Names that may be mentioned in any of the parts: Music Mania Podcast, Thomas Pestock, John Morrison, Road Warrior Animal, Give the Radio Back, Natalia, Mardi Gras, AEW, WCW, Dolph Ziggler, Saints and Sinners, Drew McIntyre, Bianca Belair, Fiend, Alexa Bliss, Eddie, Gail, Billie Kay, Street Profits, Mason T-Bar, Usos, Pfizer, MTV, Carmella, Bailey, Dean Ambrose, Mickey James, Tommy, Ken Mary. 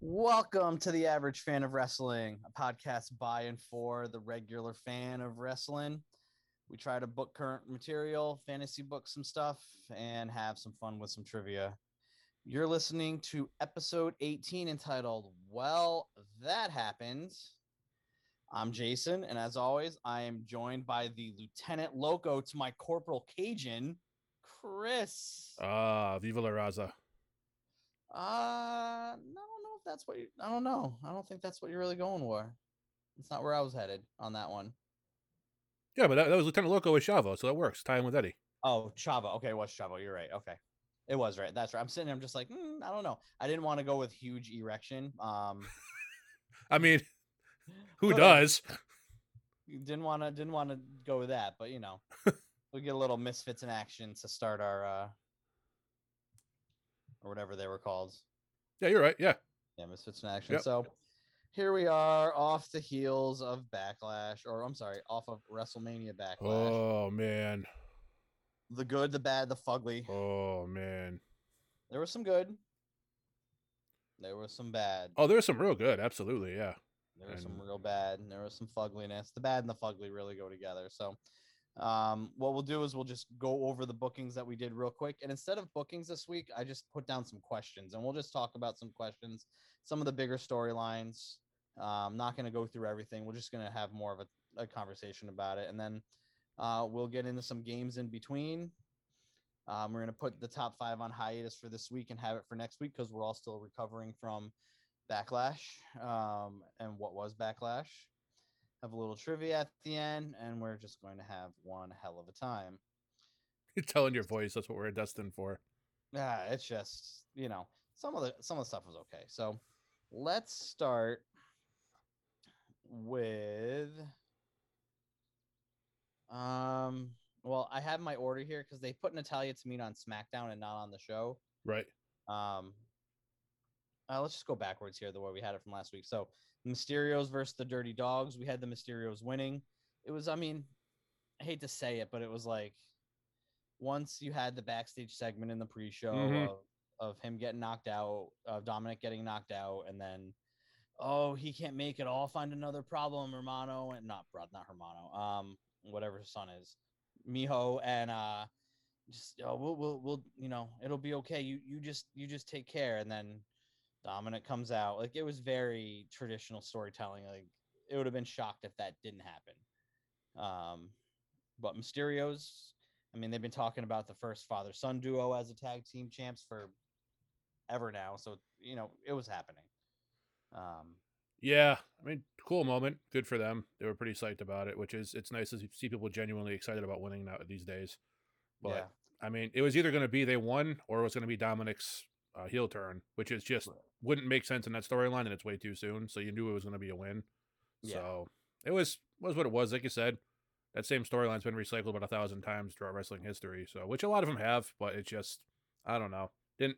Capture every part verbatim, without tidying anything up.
Welcome to the Average Fan of Wrestling, a podcast by and for the regular fan of wrestling. We try to book current material, fantasy book some stuff, and have some fun with some trivia. You're listening to episode eighteen entitled, Well, That Happened. I'm Jason, and as always, I am joined by the Lieutenant Loco to my Corporal Cajun, Chris. Ah, Viva La Raza. Uh, no. That's what you, I don't know. I don't think that's what you're really going for. It's not where I was headed on that one. Yeah, but that, that was Lieutenant Loco with Chavo, so that works. Tie in with Eddie. Oh, Chavo. Okay, it was Chavo. You're right. Okay, it was right. That's right. I'm sitting there. I'm just like, mm, I don't know. I didn't want to go with huge erection. Um, I mean, who does? Didn't want to. Didn't want to go with that, but you know, we get a little misfits in action to start our uh, or whatever they were called. Yeah, you're right. Yeah. Yeah, Misfits in Action. Yep. So here we are off the heels of Backlash, or I'm sorry, off of WrestleMania Backlash. Oh, man. The good, the bad, the fugly. Oh, man. There was some good. There was some bad. Oh, there was some real good. Absolutely, yeah. There was and... some real bad, and there was some fugliness. The bad and the fugly really go together. So um, what we'll do is we'll just go over the bookings that we did real quick. And instead of bookings this week, I just put down some questions, and we'll just talk about some questions, some of the bigger storylines. Um, not going to go through everything. We're just going to have more of a, a conversation about it. And then, uh, we'll get into some games in between. Um, we're going to put the top five on hiatus for this week and have it for next week, cause we're all still recovering from Backlash. Um, and what was Backlash? Have a little trivia at the end, and we're just going to have one hell of a time. You're telling your voice, that's what we're destined for. Yeah, it's just, you know, some of the some of the stuff was okay. So let's start with um well, I have my order here because they put Natalia Tamina on SmackDown and not on the show. Right. Um Uh, let's just go backwards here, the way we had it from last week. So Mysterios versus the Dirty Dogs. We had the Mysterios winning. It was, I mean, I hate to say it, but it was like once you had the backstage segment in the pre-show mm-hmm. of, of him getting knocked out, of Dominic getting knocked out, and then, oh, he can't make it all. Find another problem, Hermano. And not, Brad, not Hermano. Um, whatever his son is. Mijo and... uh just, oh, we'll, we'll, we'll, you know, it'll be okay. You, you just, you just take care. And then Dominic comes out. Like, it was very traditional storytelling. Like, it would have been shocked if that didn't happen. Um, but Mysterios, I mean, they've been talking about the first father-son duo as a tag team champs for ever now. So, you know, it was happening. Um, yeah. I mean, cool moment. Good for them. They were pretty psyched about it, which is, it's nice to see people genuinely excited about winning now these days. But yeah. I mean, it was either going to be they won or it was going to be Dominic's Uh, heel turn, which is just wouldn't make sense in that storyline, and it's way too soon. So you knew it was going to be a win. Yeah. So it was was what it was. Like you said, that same storyline's been recycled about a thousand times throughout wrestling history. So, which a lot of them have, but it's just, I don't know. Didn't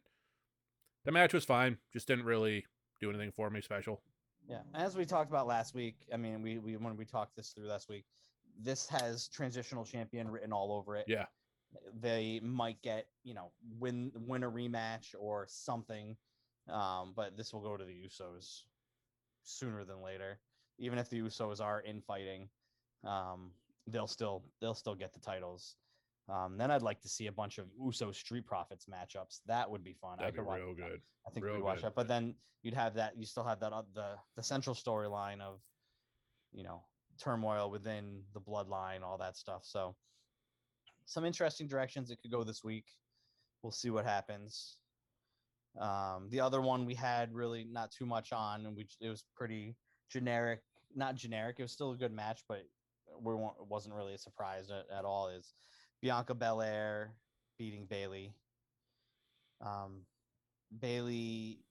the match was fine, just didn't really do anything for me special. Yeah, as we talked about last week, I mean, we we when we talked this through last week, this has transitional champion written all over it. Yeah. They might get, you know, win win a rematch or something, um, but this will go to the Usos sooner than later. Even if the Usos are infighting, um, they'll still they'll still get the titles. Um, then I'd like to see a bunch of Usos Street Profits matchups. That would be fun. That'd I could be watch real good. That. I think we'd watch that. But then you'd have that. You still have that uh, the the central storyline of, you know, turmoil within the bloodline, all that stuff. So. Some interesting directions it could go this week. We'll see what happens. Um, the other one we had really not too much on, and we, it was pretty generic. Not generic. It was still a good match, but we weren't, it wasn't really a surprise at, at all. Is Bianca Belair beating Bailey? Um, Bailey,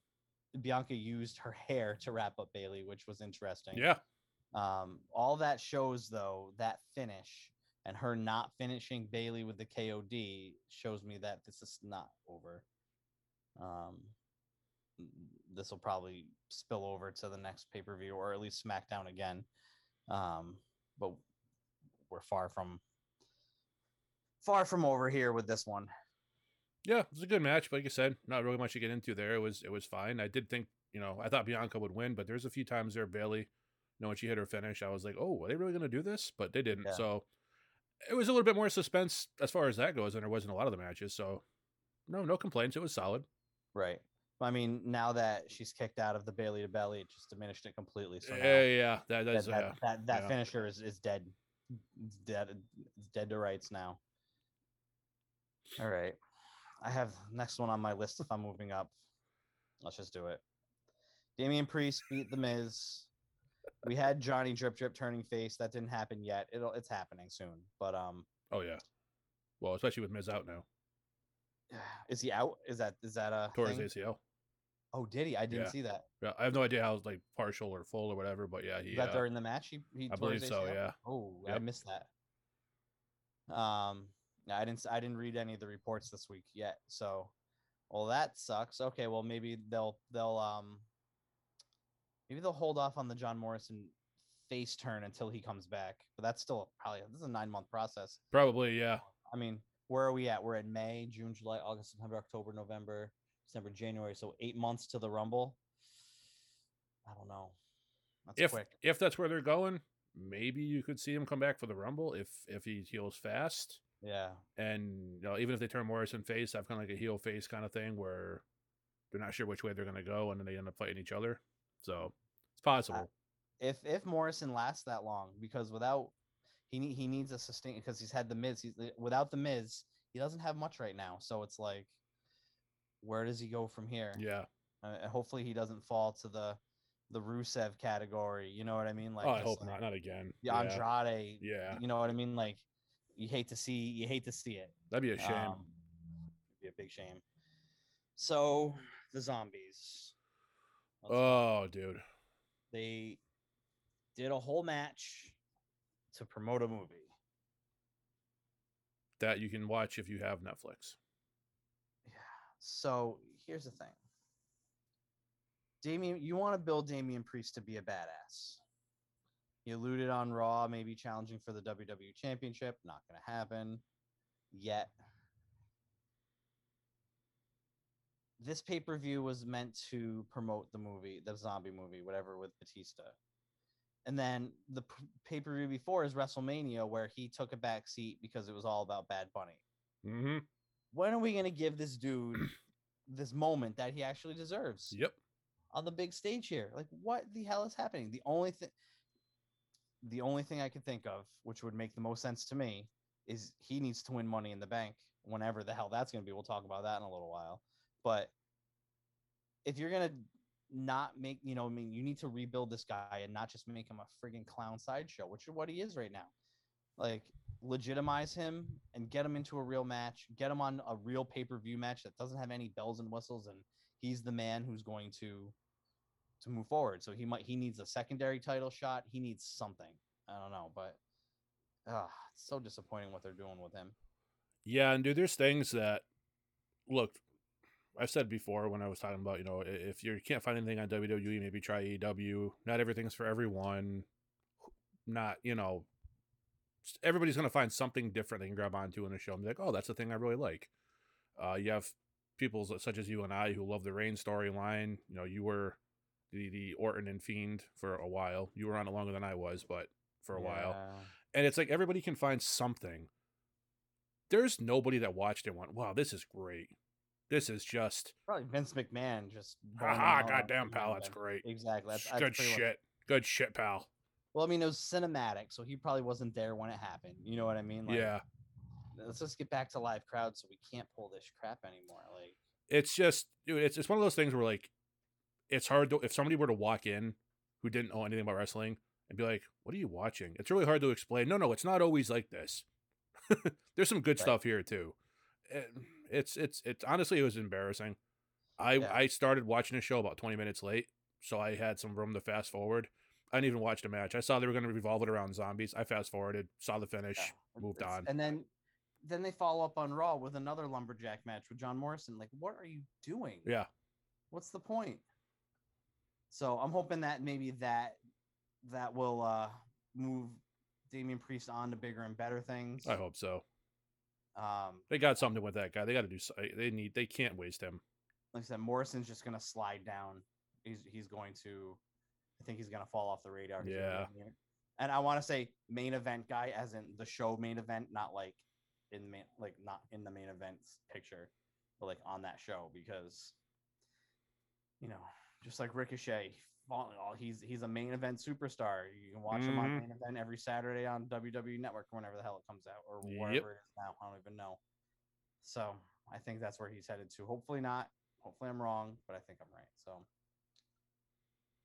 Bianca used her hair to wrap up Bailey, which was interesting. Yeah. Um, all that shows, though, that finish. And her not finishing Bailey with the K O D shows me that this is not over. Um, this will probably spill over to the next pay-per-view or at least SmackDown again. Um, but we're far from far from over here with this one. Yeah, it was a good match. But like you said, not really much to get into there. It was it was fine. I did think You know, I thought Bianca would win, but there's a few times there, Bailey, you know, when she hit her finish, I was like, oh, are they really going to do this? But they didn't. Yeah. So it was a little bit more suspense as far as that goes, and there wasn't a lot of the matches. So no, no complaints. It was solid. Right. I mean, now that she's kicked out of the Bailey to Bailey, it just diminished it completely. So now yeah, yeah, that that, that, uh, that, that yeah. finisher is, is dead. It's dead. It's dead to rights now. All right. I have next one on my list. If I'm moving up, let's just do it. Damian Priest beat The Miz. We had Johnny Drip Drip turning face. That didn't happen yet. It'll it's happening soon. But um. Oh yeah. Well, especially with Miz out now. Is he out? Is that is that a towards A C L? Oh, did he? I didn't yeah. see that. Yeah, I have no idea how it's like partial or full or whatever. But yeah, he. Was that uh, during the match, he. he I believe so. A C L? Yeah. Oh, yep. I missed that. Um. I didn't I didn't read any of the reports this week yet. So, well, that sucks. Okay, well, maybe they'll they'll um maybe they'll hold off on the John Morrison face turn until he comes back. But that's still probably this is a nine-month process. Probably, yeah. I mean, where are we at? We're at May, June, July, August, September, October, November, December, January. So, eight months to the Rumble. I don't know. That's if, quick. If that's where they're going, maybe you could see him come back for the Rumble if if he heals fast. Yeah, and you know, even if they turn Morrison face, I've kind of like a heel face kind of thing where they're not sure which way they're going to go, and then they end up fighting each other. So it's possible. Uh, if if Morrison lasts that long, because without he he needs a sustain because he's had the Miz. He's, without the Miz, he doesn't have much right now. So it's like, where does he go from here? Yeah. Uh, hopefully he doesn't fall to the the Rusev category. You know what I mean? Like, oh, I hope like, not. Not again. The Andrade. Yeah. You know what I mean? Like. You hate to see you hate to see it. That'd be a shame. Um, it'd be a big shame. So the zombies. Let's oh, see. Dude. They did a whole match to promote a movie. That you can watch if you have Netflix. Yeah. So here's the thing. Damian, you want to build Damian Priest to be a badass. He alluded on Raw, maybe challenging for the W W E Championship. Not going to happen yet. This pay-per-view was meant to promote the movie, the zombie movie, whatever, with Batista. And then the pay-per-view before is WrestleMania, where he took a back seat because it was all about Bad Bunny. Mm-hmm. When are we going to give this dude this moment that he actually deserves? Yep. On the big stage here. Like, what the hell is happening? The only thing... The only thing I could think of, which would make the most sense to me, is he needs to win Money in the Bank whenever the hell that's going to be. We'll talk about that in a little while. But if you're going to not make, you know, I mean, you need to rebuild this guy and not just make him a friggin' clown sideshow, which is what he is right now. Like, legitimize him and get him into a real match, get him on a real pay-per-view match that doesn't have any bells and whistles, and he's the man who's going to... to move forward. So he might, he needs a secondary title shot. He needs something. I don't know, but uh, it's so disappointing what they're doing with him. Yeah. And dude, there's things that look, I've said before when I was talking about, you know, if you can't find anything on W W E, maybe try A E W. Not everything's for everyone. Not, you know, everybody's going to find something different they can grab onto in a show and be like, oh, that's the thing I really like. Uh, you have people such as you and I who love the Reigns storyline. You know, you were, The, the Orton and Fiend for a while. You were on it longer than I was, but for a yeah. while. And it's like everybody can find something. There's nobody that watched it and went, wow, this is great. This is just... Probably Vince McMahon just... Haha, goddamn, pal, that's great. Exactly. That's, that's Good shit. Much... Good shit, pal. Well, I mean, it was cinematic, so he probably wasn't there when it happened. You know what I mean? Like, yeah. Let's just get back to live crowds so we can't pull this crap anymore. Like, It's just... dude, it's it's one of those things where, like, it's hard to, if somebody were to walk in who didn't know anything about wrestling and be like, what are you watching? It's really hard to explain. No, no, it's not always like this. There's some good right. stuff here too. It, it's, it's, it's honestly, it was embarrassing. I, yeah. I started watching a show about twenty minutes late. So I had some room to fast forward. I didn't even watch the match. I saw they were going to revolve it around zombies. I fast forwarded, saw the finish, yeah. moved it's, on. And then, then they follow up on Raw with another lumberjack match with John Morrison. Like, what are you doing? Yeah. What's the point? So I'm hoping that maybe that that will uh, move Damian Priest on to bigger and better things. I hope so. Um, they got something with that guy. They got to do. They need. They can't waste him. Like I said, Morrison's just gonna slide down he's he's going to, I think he's going to fall off the radar. Yeah. And I want to say main event guy, as in the show main event, not like in the main, like not in the main events picture, but like on that show, because, you know, just like Ricochet, he's he's a main event superstar. You can watch mm-hmm. him on main event every Saturday on W W E Network, whenever the hell it comes out, or whatever yep. it is now. I don't even know. So I think that's where he's headed to. Hopefully not. Hopefully I'm wrong, but I think I'm right. So.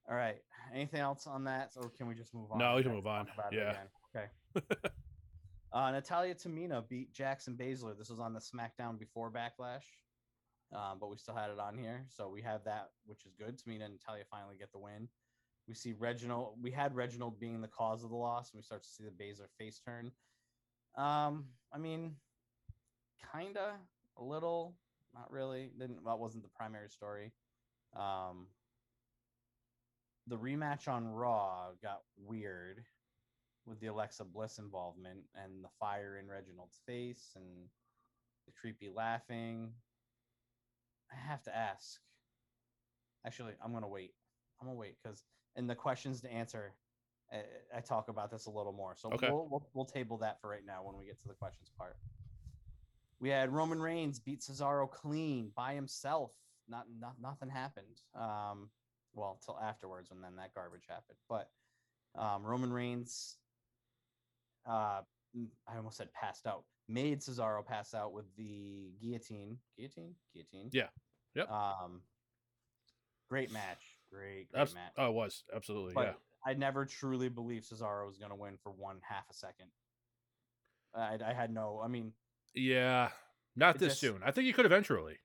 All right. Anything else on that? Or can we just move on? No, we can move on. Yeah. Okay. uh, Natalia Tamina beat Jackson Baszler. This was on the SmackDown before Backlash, um, but we still had it on here. So we have that, which is good. Tamina and Natalia finally get the win. We see Reginald. We had Reginald being the cause of the loss, and we start to see the Baszler face turn. Um, I mean, kind of, a little, not really. Didn't, that wasn't the primary story. Um, The rematch on Raw got weird with the Alexa Bliss involvement and the fire in Reginald's face and the creepy laughing. I have to ask. Actually, I'm going to wait. I'm going to wait because in the questions to answer, I, I talk about this a little more. So okay. we'll, we'll, we'll table that for right now when we get to the questions part. We had Roman Reigns beat Cesaro clean by himself. Not, not nothing happened. Um, Well, till afterwards, when then that garbage happened. But um, Roman Reigns, uh, I almost said passed out, made Cesaro pass out with the guillotine. Guillotine? Guillotine. Yeah. Yep. Um, great match. Great, great Abs- match. Oh, it was. Absolutely. But yeah. I never truly believed Cesaro was going to win for one half a second. I, I had no, I mean. Yeah. Not this just, soon. I think he could eventually.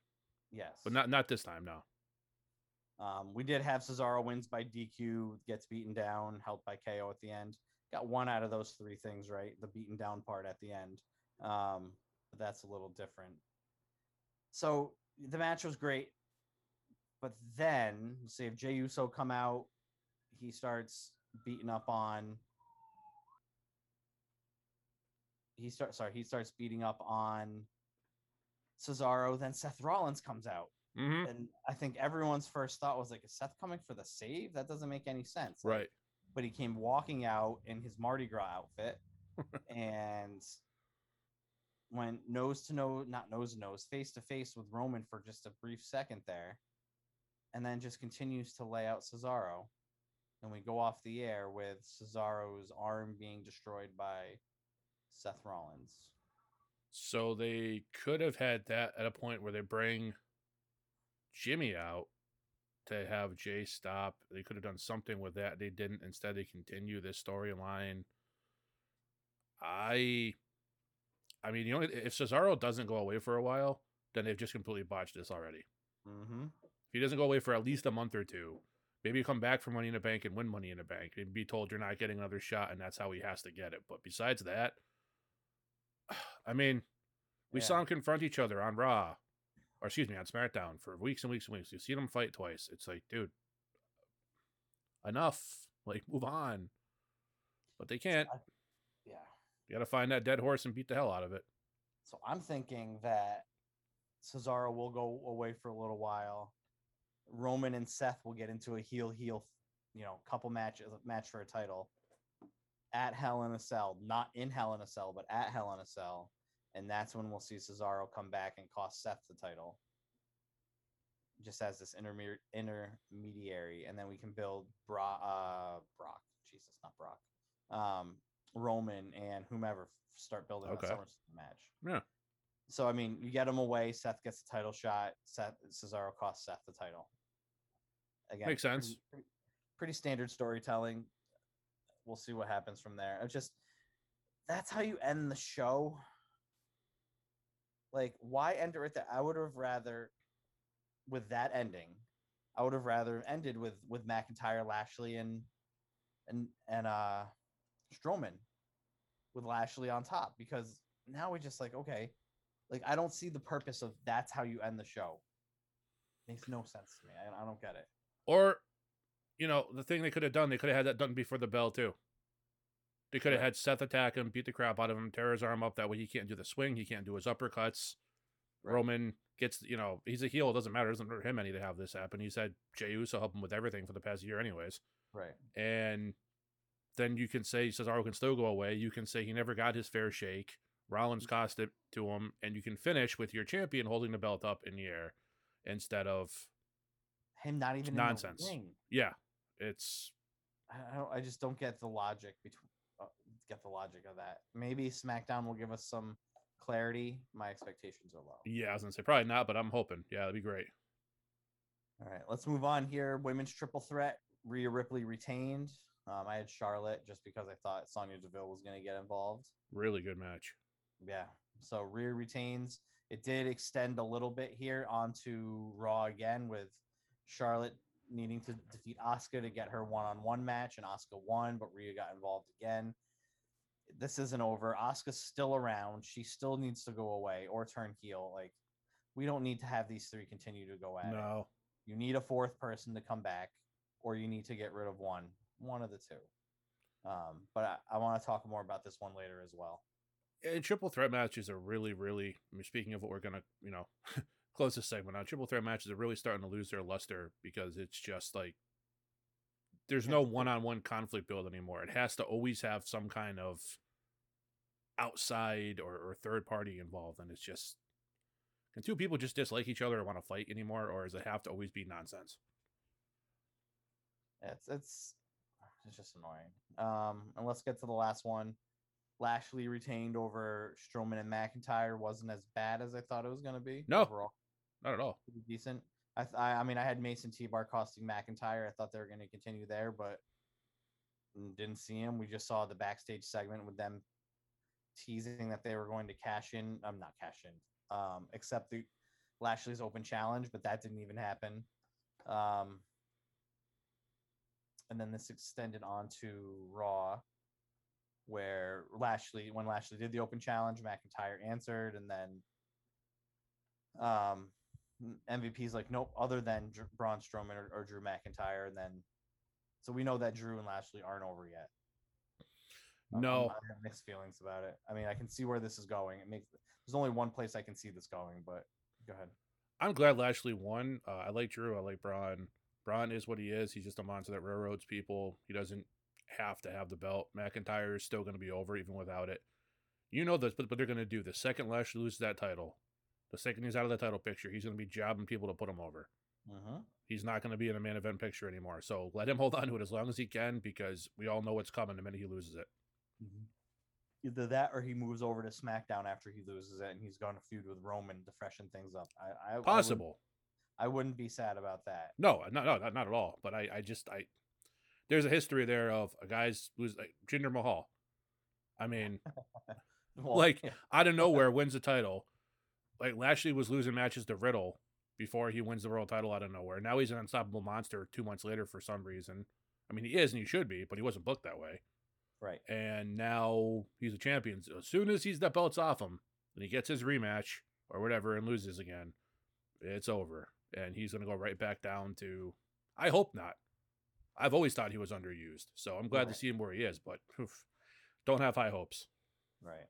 Yes. But not, not this time, no. Um, we did have Cesaro wins by D Q, gets beaten down, helped by K O at the end. Got one out of those three things, right? The beaten down part at the end. Um, but that's a little different. So the match was great. But then, let's see, if Jey Uso come out, he starts beating up on... He start, Sorry, he starts beating up on Cesaro. Then Seth Rollins comes out. Mm-hmm. And I think everyone's first thought was like, is Seth coming for the save? That doesn't make any sense. Right. Like, but he came walking out in his Mardi Gras outfit and went nose to nose, not nose to nose, face to face with Roman for just a brief second there. And then just continues to lay out Cesaro. And we go off the air with Cesaro's arm being destroyed by Seth Rollins. So they could have had that at a point where they bring Jimmy out to have Jey stop. They could have done something with that. They didn't. Instead, they continue this storyline. I, I mean, you know, if Cesaro doesn't go away for a while, then they've just completely botched this already. Mm-hmm. If he doesn't go away for at least a month or two, maybe come back for Money in the Bank and win Money in the Bank and be told you're not getting another shot, and that's how he has to get it. But besides that, I mean, we yeah. saw him confront each other on Raw. Or excuse me, on SmackDown for weeks and weeks and weeks. You've seen them fight twice. It's like, dude, enough. Like, move on. But they can't. I, yeah. You got to find that dead horse and beat the hell out of it. So I'm thinking that Cesaro will go away for a little while. Roman and Seth will get into a heel-heel, you know, couple matches, match for a title at Hell in a Cell. Not in Hell in a Cell, but at Hell in a Cell. And that's when we'll see Cesaro come back and cost Seth the title. Just as this intermediary, intermediary. And then we can build Bra- uh, Brock. Jesus, not Brock. Um, Roman and whomever start building okay. a SummerSlam match. Yeah. So, I mean, you get him away. Seth gets the title shot. Seth, Cesaro costs Seth the title. Again, makes sense. Pretty, pretty standard storytelling. We'll see what happens from there. It's just, that's how you end the show. Like, why end it right there? I would have rather, with that ending, I would have rather ended with with McIntyre, Lashley, and and and uh, Strowman, with Lashley on top, because now we're just like, okay, like I don't see the purpose of that's how you end the show. It makes no sense to me. I, I don't get it. Or, you know, the thing they could have done, they could have had that done before the bell too. They could have had Seth attack him, beat the crap out of him, tear his arm up. That way he can't do the swing. He can't do his uppercuts. Right. Roman gets, you know, he's a heel. It doesn't matter. It doesn't hurt him any to have this happen. He's had Jey Uso help him with everything for the past year anyways. Right. And then you can say Cesaro can still go away. You can say he never got his fair shake. Rollins cost it to him. And you can finish with your champion holding the belt up in the air instead of him not even nonsense. In the ring. Yeah. It's. I don't, I just don't get the logic between uh, get the logic of that. Maybe SmackDown will give us some clarity. My expectations are low. Yeah, I was gonna say probably not, but I'm hoping. Yeah, that'd be great. All right, let's move on here. Women's triple threat. Rhea Ripley retained. Um, I had Charlotte just because I thought Sonya Deville was gonna get involved. Really good match. Yeah. So Rhea retains. It did extend a little bit here onto Raw again with Charlotte needing to defeat Asuka to get her one-on-one match, and Asuka won, but Rhea got involved again. This isn't over. Asuka's still around. She still needs to go away or turn heel. Like, we don't need to have these three continue to go at no. it. You need a fourth person to come back, or you need to get rid of one. One of the two. Um, but I, I want to talk more about this one later as well. And triple threat matches are really, really, I mean, speaking of what we're going to, you know, close this segment on, triple threat matches are really starting to lose their luster because it's just like there's no one-on-one conflict build anymore. It has to always have some kind of outside or, or third party involved, and it's just, can two people just dislike each other or want to fight anymore, or does it have to always be nonsense? It's it's it's just annoying. Um, and let's get to the last one. Lashley retained over Strowman and McIntyre. Wasn't as bad as I thought it was going to be. No, overall. Not at all. Pretty decent. I, th- I mean, I had Mason T-Bar costing McIntyre. I thought they were going to continue there, but didn't see him. We just saw the backstage segment with them teasing that they were going to cash in. I'm um, not cash in. Um, except the Lashley's open challenge, but that didn't even happen. Um, and then this extended on to Raw, where Lashley, when Lashley did the open challenge, McIntyre answered, and then um, M V P's like, nope, other than Dr- Braun Strowman or, or Drew McIntyre. And then, so we know that Drew and Lashley aren't over yet. No. Um, I have mixed feelings about it. I mean, I can see where this is going. It makes, there's only one place I can see this going, but go ahead. I'm glad Lashley won. Uh, I like Drew. I like Braun. Braun is what he is. He's just a monster that railroads people. He doesn't have to have the belt. McIntyre is still going to be over even without it. You know this, but, but they're going to do the second Lashley loses that title, the second he's out of the title picture, he's going to be jobbing people to put him over. Uh-huh. He's not going to be in a main event picture anymore. So let him hold on to it as long as he can, because we all know what's coming the minute he loses it. Mm-hmm. Either that or he moves over to SmackDown after he loses it, and he's going to feud with Roman to freshen things up. I, I possible. I wouldn't, I wouldn't be sad about that. No, no, no, not, not at all. But I, I just, I. There's a history there of a guy's who's like Jinder Mahal. I mean, well, like yeah. out of nowhere wins the title. Like Lashley was losing matches to Riddle before he wins the world title out of nowhere. Now he's an unstoppable monster two months later for some reason. I mean, he is and he should be, but he wasn't booked that way. Right. And now he's a champion. So as soon as he's the belt's off him and he gets his rematch or whatever and loses again, it's over. And he's going to go right back down to, I hope not. I've always thought he was underused, so I'm glad right. to see him where he is, but oof, don't have high hopes. Right.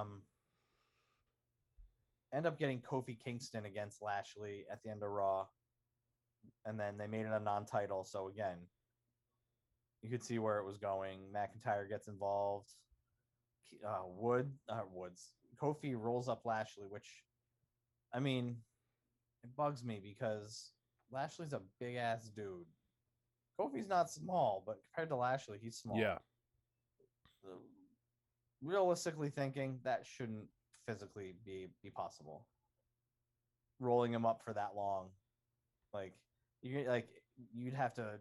Um, end up getting Kofi Kingston against Lashley at the end of Raw, and then they made it a non-title, so again, you could see where it was going. McIntyre gets involved. Uh, Wood, uh, Woods. Kofi rolls up Lashley, which, I mean, it bugs me because Lashley's a big-ass dude. Kofi's not small, but compared to Lashley, he's small. Yeah. Realistically thinking, that shouldn't physically be, be possible. Rolling him up for that long, like you like you'd have to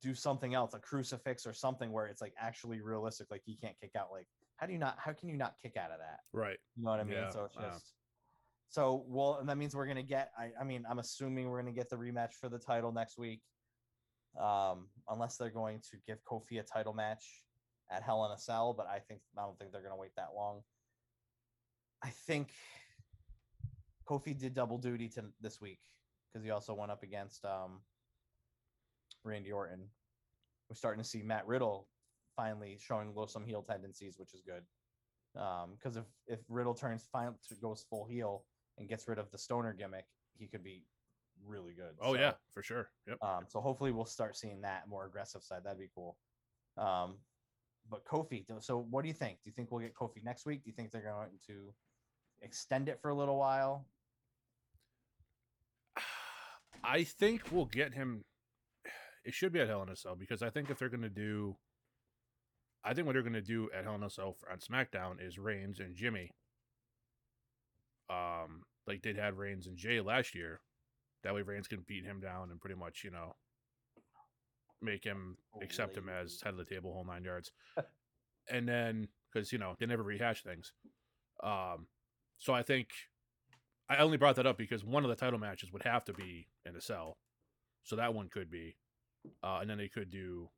do something else, a crucifix or something, where it's like actually realistic. Like he can't kick out. Like how do you not? How can you not kick out of that? Right. You know what I mean? Yeah, so it's just. Yeah. So, well, and that means we're going to get, I, I mean, I'm assuming we're going to get the rematch for the title next week. Um, unless they're going to give Kofi a title match at Hell in a Cell, but I think, I don't think they're going to wait that long. I think Kofi did double duty to this week because he also went up against um, Randy Orton. We're starting to see Matt Riddle finally showing low some heel tendencies, which is good. Because um, if, if Riddle turns final, goes full heel and gets rid of the stoner gimmick, he could be really good. Oh, so, yeah, for sure. Yep. Um, so hopefully we'll start seeing that more aggressive side. That'd be cool. Um, but Kofi, so what do you think? Do you think we'll get Kofi next week? Do you think they're going to extend it for a little while? I think we'll get him. It should be at Hell in a Cell, because I think if they're going to do, I think what they're going to do at Hell in a Cell for, on SmackDown is Reigns and Jimmy. Um, like they'd had Reigns and Jey last year. That way Reigns can beat him down and pretty much, you know, make him oh, accept lady. him as head of the table, whole nine yards. And then, because, you know, they never rehash things. Um, so I think I only brought that up because one of the title matches would have to be in a cell. So that one could be. Uh, and then they could do,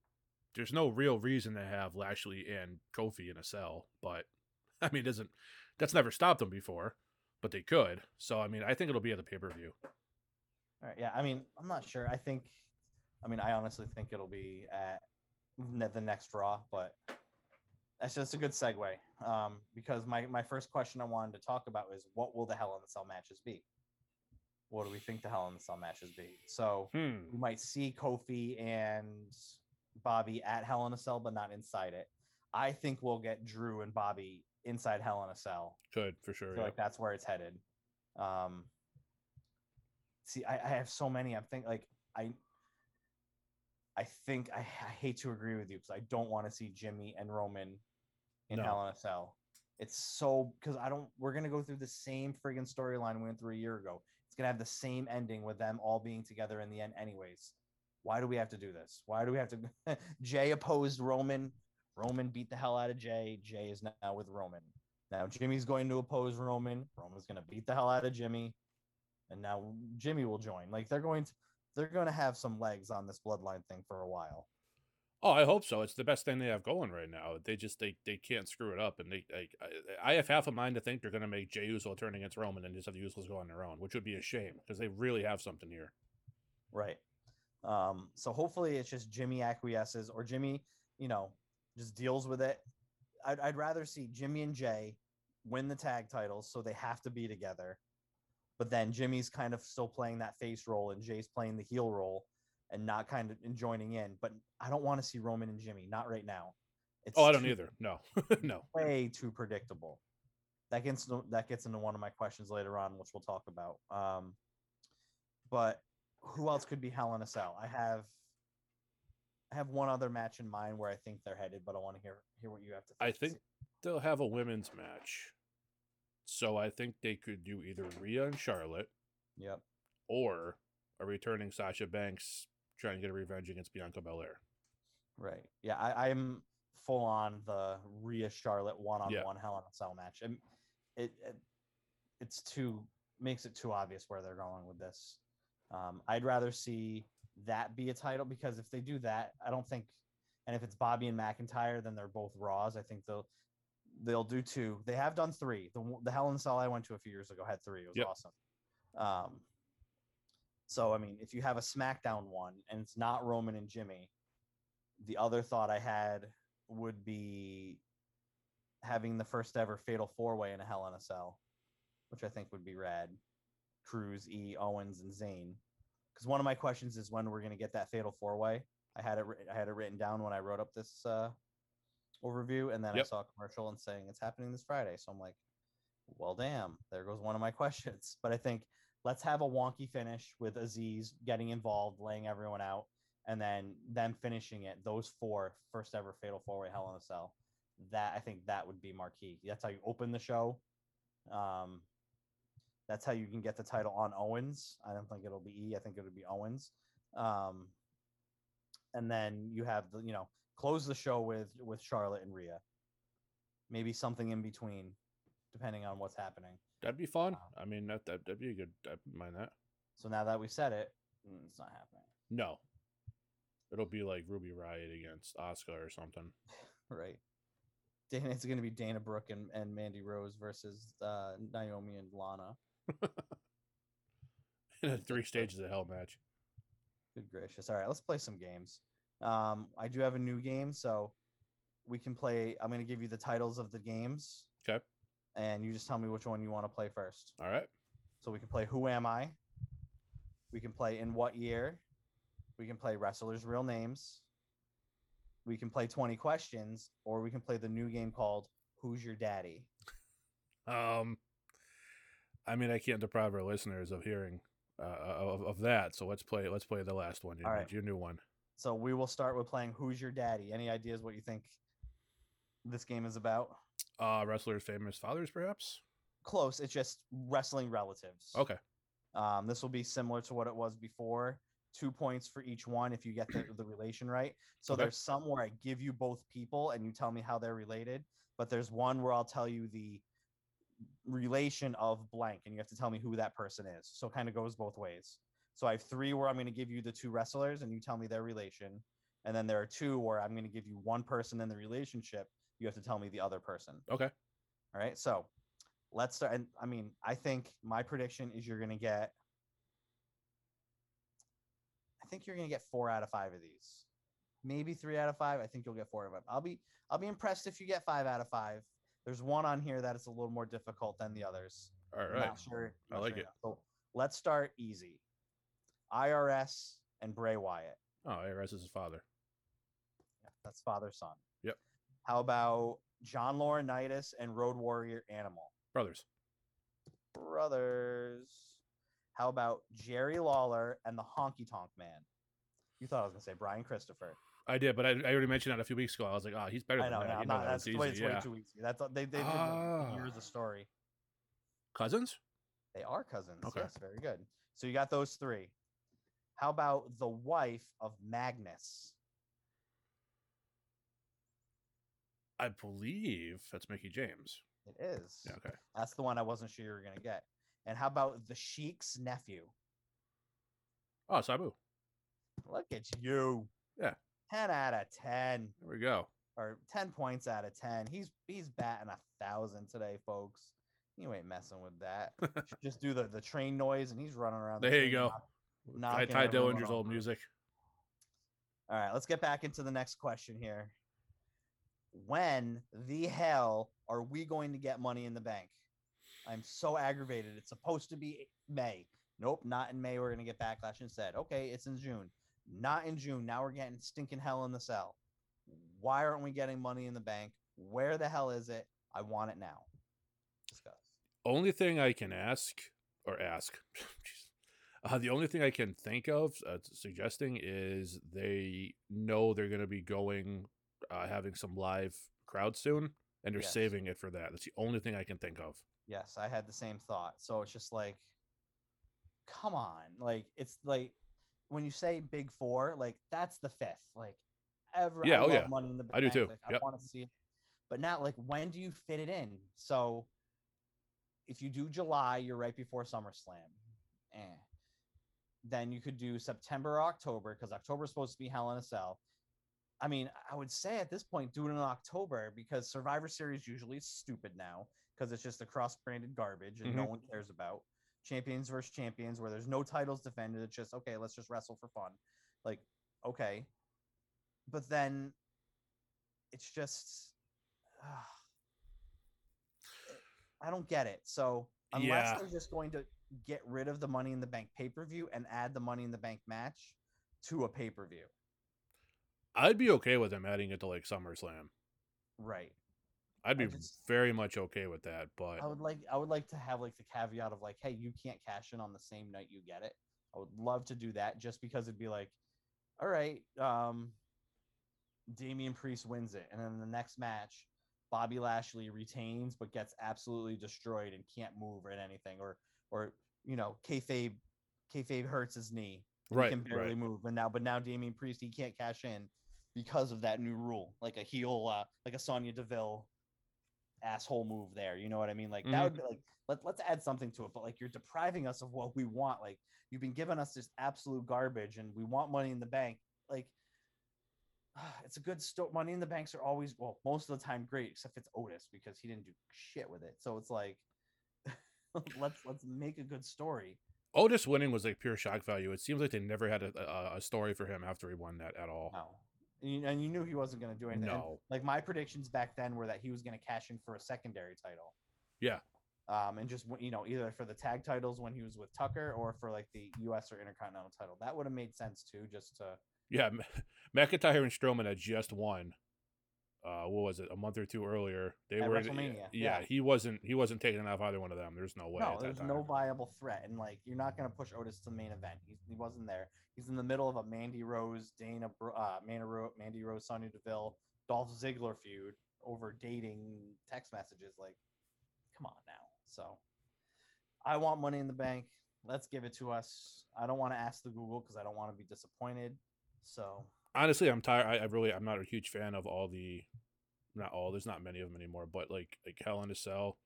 there's no real reason to have Lashley and Kofi in a cell, but I mean, it doesn't, that's never stopped them before, but they could. So, I mean, I think it'll be at the pay-per-view. All right. Yeah. I mean, I'm not sure. I think, I mean, I honestly think it'll be at the next Raw, but that's just a good segue. Um, because my, my first question I wanted to talk about is what will the Hell in the Cell matches be? What do we think the Hell in the Cell matches be? So hmm. we might see Kofi and Bobby at Hell in a Cell, but not inside it. I think we'll get Drew and Bobby inside Hell in a Cell. Could, for sure. I feel yeah. like that's where it's headed. Um, see, I, I have so many. I'm thinking, like, I I think I, I hate to agree with you because I don't want to see Jimmy and Roman in no. Hell in a Cell. It's so, because I don't, we're going to go through the same friggin' storyline we went through a year ago. It's going to have the same ending with them all being together in the end anyways. Why do we have to do this? Why do we have to? Jey opposed Roman. Roman beat the hell out of Jey. Jey is now with Roman. Now Jimmy's going to oppose Roman. Roman's going to beat the hell out of Jimmy. And now Jimmy will join. Like they're going to, they're going to have some legs on this bloodline thing for a while. Oh, I hope so. It's the best thing they have going right now. They just they, they can't screw it up, and they, they I, I have half a mind to think they're going to make Jey Uso turn against Roman and just have the Usos go on their own, which would be a shame because they really have something here. Right. Um. So hopefully it's just Jimmy acquiesces or Jimmy, you know, just deals with it. I'd I'd rather see Jimmy and Jey win the tag titles, so they have to be together. But then Jimmy's kind of still playing that face role, and Jey's playing the heel role. And not kind of joining in, but I don't want to see Roman and Jimmy. Not right now. It's oh, I don't too, either. No, no. Way too predictable. That gets that gets into one of my questions later on, which we'll talk about. Um, but who else could be Hell in a Cell? I have, I have one other match in mind where I think they're headed, but I want to hear hear what you have to think. I think they'll have a women's match, so I think they could do either Rhea and Charlotte. Yep. Or a returning Sasha Banks. Trying to get a revenge against Bianca Belair. Right. Yeah, I, I'm full on the Rhea Charlotte one-on-one yeah. Hell in a Cell match. And it, it it's too makes it too obvious where they're going with this. Um, I'd rather see that be a title, because if they do that, I don't think. And if it's Bobby and McIntyre, then they're both Raws. I think they'll they'll do two. They have done three. The the Hell in a Cell I went to a few years ago had three. It was yep. awesome. Um, So, I mean, if you have a SmackDown one and it's not Roman and Jimmy, the other thought I had would be having the first ever Fatal Four-Way in a Hell in a Cell, which I think would be rad. Cruz, E, Owens, and Zayn. Because one of my questions is when we're going to get that Fatal Four-Way. I had it I had it written down when I wrote up this uh, overview, and then yep. I saw a commercial and saying it's happening this Friday. So I'm like, well, damn, there goes one of my questions. But I think let's have a wonky finish with Aziz getting involved, laying everyone out, and then them finishing it. Those four first ever Fatal Four-Way Hell in a Cell. That I think that would be marquee. That's how you open the show. Um, that's how you can get the title on Owens. I don't think it'll be E. I think it would be Owens. Um, and then you have the, you know, close the show with with Charlotte and Rhea. Maybe something in between, depending on what's happening. That'd be fun. Um, I mean, that, that, that'd be a good, I wouldn't mind that. So now that we said it, it's not happening. No. It'll be like Ruby Riott against Asuka or something. Right. Dana, it's going to be Dana Brooke and, and Mandy Rose versus uh, Naomi and Lana. In a three stages of hell match. Good gracious. All right, let's play some games. Um, I do have a new game, so we can play. I'm going to give you the titles of the games. Okay. And you just tell me which one you want to play first. All right. So we can play Who Am I? We can play In What Year? We can play Wrestlers' Real Names. We can play twenty Questions, or we can play the new game called Who's Your Daddy? Um, I mean, I can't deprive our listeners of hearing uh, of, of that. So let's play. Let's play the last one. All right. Your new one. So we will start with playing Who's Your Daddy? Any ideas what you think this game is about? Uh, wrestlers' famous fathers, perhaps? Close. It's just wrestling relatives. Okay. Um, this will be similar to what it was before. Two points for each one if you get the, the relation right. So okay. There's some where I give you both people and you tell me how they're related, but there's one where I'll tell you the relation of blank and you have to tell me who that person is. So it kind of goes both ways. So I have three where I'm going to give you the two wrestlers and you tell me their relation. And then there are two where I'm going to give you one person in the relationship. You have to tell me the other person. Okay. All right. So let's start. And I mean, I think my prediction is you're going to get, I think you're going to get four out of five of these, maybe three out of five. I think you'll get four out of five. I'll be, I'll be impressed if you get five out of five. There's one on here that is a little more difficult than the others. All right. Not sure, not I like sure it. Enough. So let's start easy. I R S and Bray Wyatt. Oh, I R S is his father. Yeah, that's father, son. Yep. How about John Laurinaitis and Road Warrior Animal? Brothers. Brothers. How about Jerry Lawler and the Honky Tonk Man? You thought I was going to say Brian Christopher. I did, but I, I already mentioned that a few weeks ago. I was like, oh, he's better than I know, that. No, you know, not, that's, that's way, it's yeah. way too easy. That's, they they uh, did years of story. Cousins? They are cousins. Okay. Yes, very good. So you got those three. How about the wife of Magnus? I believe that's Mickey James. It is. Yeah, okay. That's the one I wasn't sure you were going to get. And how about the Sheik's nephew? Oh, Sabu. Look at you. Yeah. ten out of ten. There we go. Or ten points out of ten. He's he's batting a thousand today, folks. You ain't messing with that. Just do the, the train noise and he's running around. The there you go. Ty, Ty Dillinger's old music. All right, let's get back into the next question here. When the hell are we going to get Money in the Bank? I'm so aggravated. It's supposed to be May. Nope, not in May. We're going to get Backlash instead. Okay, it's in June. Not in June. Now we're getting stinking Hell in the Cell. Why aren't we getting Money in the Bank? Where the hell is it? I want it now. Discuss. Only thing I can ask or ask. uh, the only thing I can think of uh, suggesting is they know they're going to be going uh, having some live crowd soon. And they're yes. saving it for that. That's the only thing I can think of. Yes, I had the same thought. So it's just like, come on. Like, it's like when you say big four, like that's the fifth. Like, ever. Yeah, I oh, love yeah. Money in the Bank. I do too. Like, yep. I want to see it. But not like, when do you fit it in? So if you do July, you're right before SummerSlam. Eh. Then you could do September or October, because October is supposed to be Hell in a Cell. I mean, I would say at this point, do it in October, because Survivor Series usually is stupid now because it's just the cross-branded garbage and mm-hmm. no one cares about. Champions versus champions where there's no titles defended. It's just, okay, let's just wrestle for fun. Like, okay. But then it's just, uh, I don't get it. So unless yeah. they're just going to get rid of the Money in the Bank pay-per-view and add the Money in the Bank match to a pay-per-view. I'd be okay with them adding it to like SummerSlam. Right. I'd be just, very much okay with that, but I would like I would like to have like the caveat of like, hey, you can't cash in on the same night you get it. I would love to do that just because it'd be like, all right, um Damian Priest wins it, and then the next match, Bobby Lashley retains but gets absolutely destroyed and can't move or anything, or or you know, kayfabe kayfabe hurts his knee. He right, can barely right. move, and now but now Damian Priest, he can't cash in because of that new rule, like a heel, uh, like a Sonya Deville asshole move there. You know what I mean? Like mm-hmm. that would be like, let, let's add something to it, but like you're depriving us of what we want. Like you've been giving us this absolute garbage and we want Money in the Bank. Like uh, it's a good story. Money in the Banks are always, well, most of the time great, except it's Otis because he didn't do shit with it. So it's like, let's, let's make a good story. Otis winning was like pure shock value. It seems like they never had a, a, a story for him after he won that at all. No. And you, and you knew he wasn't going to do anything. No. And, like, my predictions back then were that he was going to cash in for a secondary title. Yeah. Um, and just, you know, either for the tag titles when he was with Tucker or for, like, the U S or Intercontinental title. That would have made sense, too, just to... Yeah, McIntyre and Strowman had just won, uh, what was it, a month or two earlier. They At were WrestleMania. Yeah, yeah, he wasn't he wasn't taking off either one of them. There's no way. No, there's no viable threat. And, like, you're not going to push Otis to the main event. He, he wasn't there. He's in the middle of a Mandy Rose, Dana, uh, Mandy Rose, Sonya Deville, Dolph Ziggler feud over dating text messages. Like, come on now. So I want Money in the Bank. Let's give it to us. I don't want to ask the Google because I don't want to be disappointed. So honestly, I'm tired. I, I really, I'm not a huge fan of all the, not all. There's not many of them anymore. But like, like Hell in a Cell,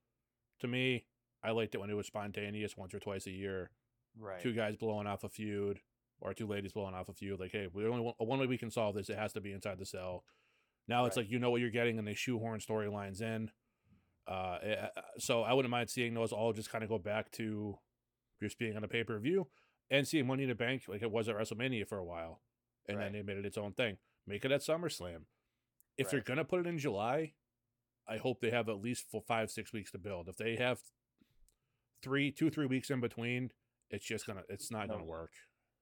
to me, I liked it when it was spontaneous, once or twice a year. Right. Two guys blowing off a feud, or two ladies blowing off a feud. Like, hey, we only one way we can solve this. It has to be inside the cell. Now it's right. Like you know what you're getting, and they shoehorn storylines in. Uh, it, so I wouldn't mind seeing those all just kind of go back to just being on a pay per view and seeing Money in the Bank like it was at WrestleMania for a while. And right. Then they made it its own thing. Make it at SummerSlam. If right. They're going to put it in July, I hope they have at least for five, six weeks to build. If they have three, two, three weeks in between, it's just going to, it's not no. going to work.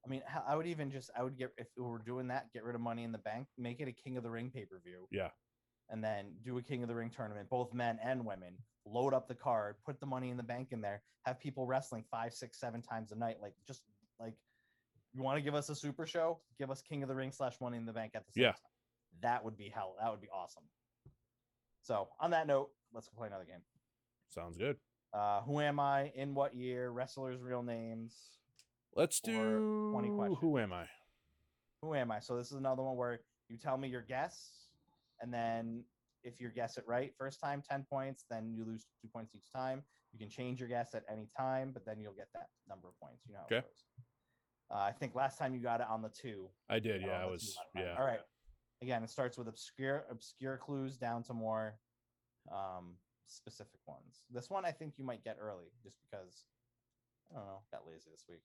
I mean, I would even just, I would get, if we were doing that, get rid of Money in the Bank, make it a King of the Ring pay-per-view. Yeah. And then do a King of the Ring tournament, both men and women, load up the card, put the Money in the Bank in there, have people wrestling five, six, seven times a night. Like just like, you want to give us a super show? Give us King of the Ring slash Money in the Bank at the same yeah. time. That would be hell. That would be awesome. So on that note, let's go play another game. Sounds good. Uh, who am I? In what year? Wrestlers' real names. Let's do twenty questions. Who am I? Who am I? So this is another one where you tell me your guess, and then if you guess it right first time, ten points. Then you lose two points each time. You can change your guess at any time, but then you'll get that number of points. You know how okay. it goes. Uh, I think last time you got it on the two. I did, yeah. I was, yeah. All right. Again, it starts with obscure, obscure clues down to more um, specific ones. This one I think you might get early, just because I don't know, got lazy this week.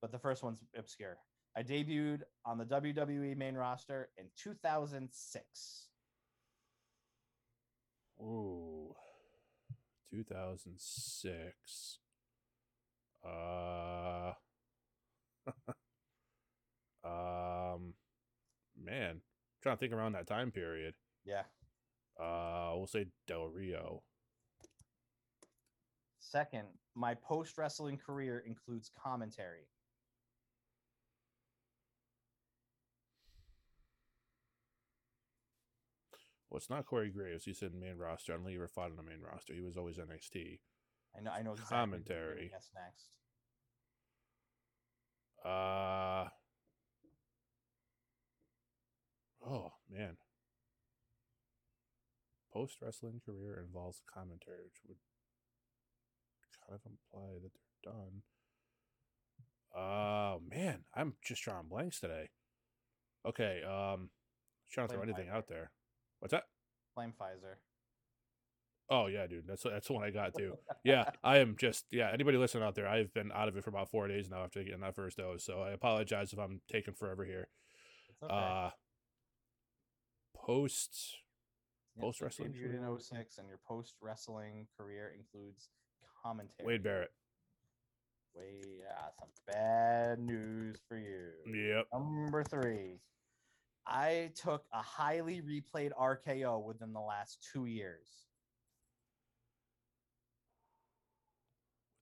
But the first one's obscure. I debuted on the W W E main roster in two thousand six. Ooh, two thousand six. Uh. um, man, I'm trying to think around that time period. Yeah. Uh, we'll say Del Rio. Second, my post-wrestling career includes commentary. Well, it's not Corey Graves. He's in the main roster. I don't think he ever fought in the main roster. He was always N X T. I know. I know exactly. Commentary. Yes, next. Uh oh man. Post wrestling career involves commentary, which would kind of imply that they're done. Oh uh, man, I'm just drawing blanks today. Okay, um trying to throw anything out there. What's that? Blame Pfizer. Oh yeah, dude. That's that's the one I got too. Yeah, I am just yeah. Anybody listening out there, I've been out of it for about four days now after getting that first dose. So I apologize if I'm taking forever here. It's okay. Uh, post yeah, post wrestling. So you debuted in oh six, and your post wrestling career includes commentary. Wade Barrett. Wade, yeah, some bad news for you. Yep. Number three, I took a highly replayed R K O within the last two years.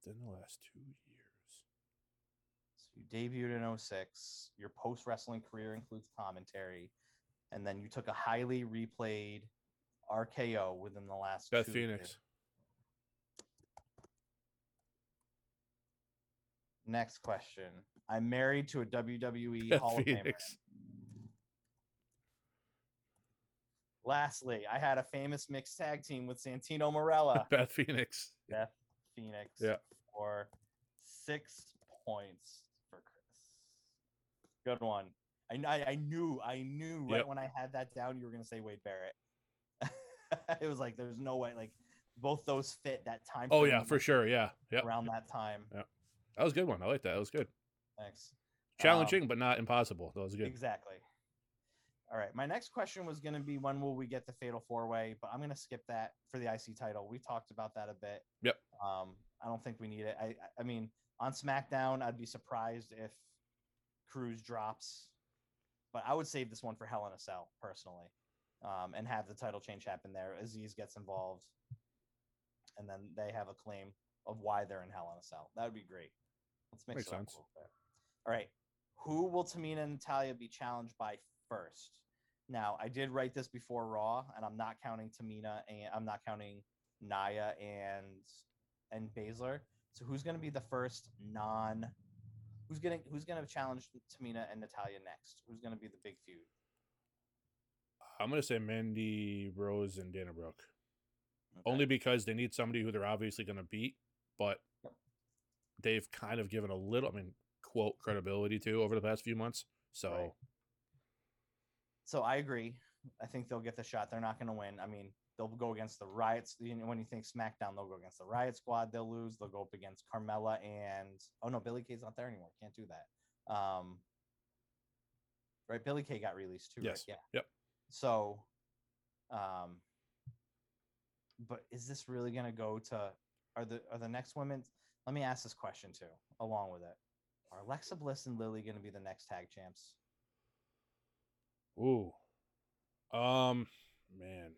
In the last two years. So you debuted in oh six. Your post-wrestling career includes commentary. And then you took a highly replayed R K O within the last Beth two Phoenix. Years. Next question. I'm married to a W W E Beth Hall Phoenix. Of Famer. Lastly, I had a famous mixed tag team with Santino Marella. Beth Phoenix. Beth Phoenix yeah. for six points for Chris. Good one. I I knew I knew right yep. when I had that down you were gonna say Wade Barrett. It was like there's no way like both those fit that time. Oh yeah, for sure. Yeah, yep. Around that time. Yeah, that was a good one. I like that. That was good. Thanks. Challenging, um, but not impossible. That was good. Exactly. All right. My next question was going to be, when will we get the fatal four way? But I'm going to skip that for the I C title. We talked about that a bit. Yep. Um, I don't think we need it. I, I mean, on SmackDown, I'd be surprised if Cruz drops, but I would save this one for Hell in a Cell personally, um, and have the title change happen there. Aziz gets involved, and then they have a claim of why they're in Hell in a Cell. That would be great. Let's make sense. Cool. All right. Who will Tamina and Natalia be challenged by first? Now, I did write this before Raw, and I'm not counting Tamina, and I'm not counting Naya and and Baszler. So who's going to be the first non? Who's going to who's going to challenge Tamina and Natalia next? Who's going to be the big feud? I'm going to say Mandy Rose and Dana Brooke. Okay. Only because they need somebody who they're obviously going to beat, but yep. they've kind of given a little, I mean, quote, credibility to over the past few months. So, right. so I agree. I think they'll get the shot. They're not going to win. I mean, they'll go against the Riots. You know, when you think SmackDown, they'll go against the Riot Squad. They'll lose. They'll go up against Carmella and oh no, Billie Kay's not there anymore. Can't do that. Um, right, Billie Kay got released too. Yes. Right? Yeah. Yep. So, um. But is this really going to go to, are the are the next women? Let me ask this question too, along with it. Are Alexa Bliss and Lily going to be the next tag champs? Ooh. Um, man.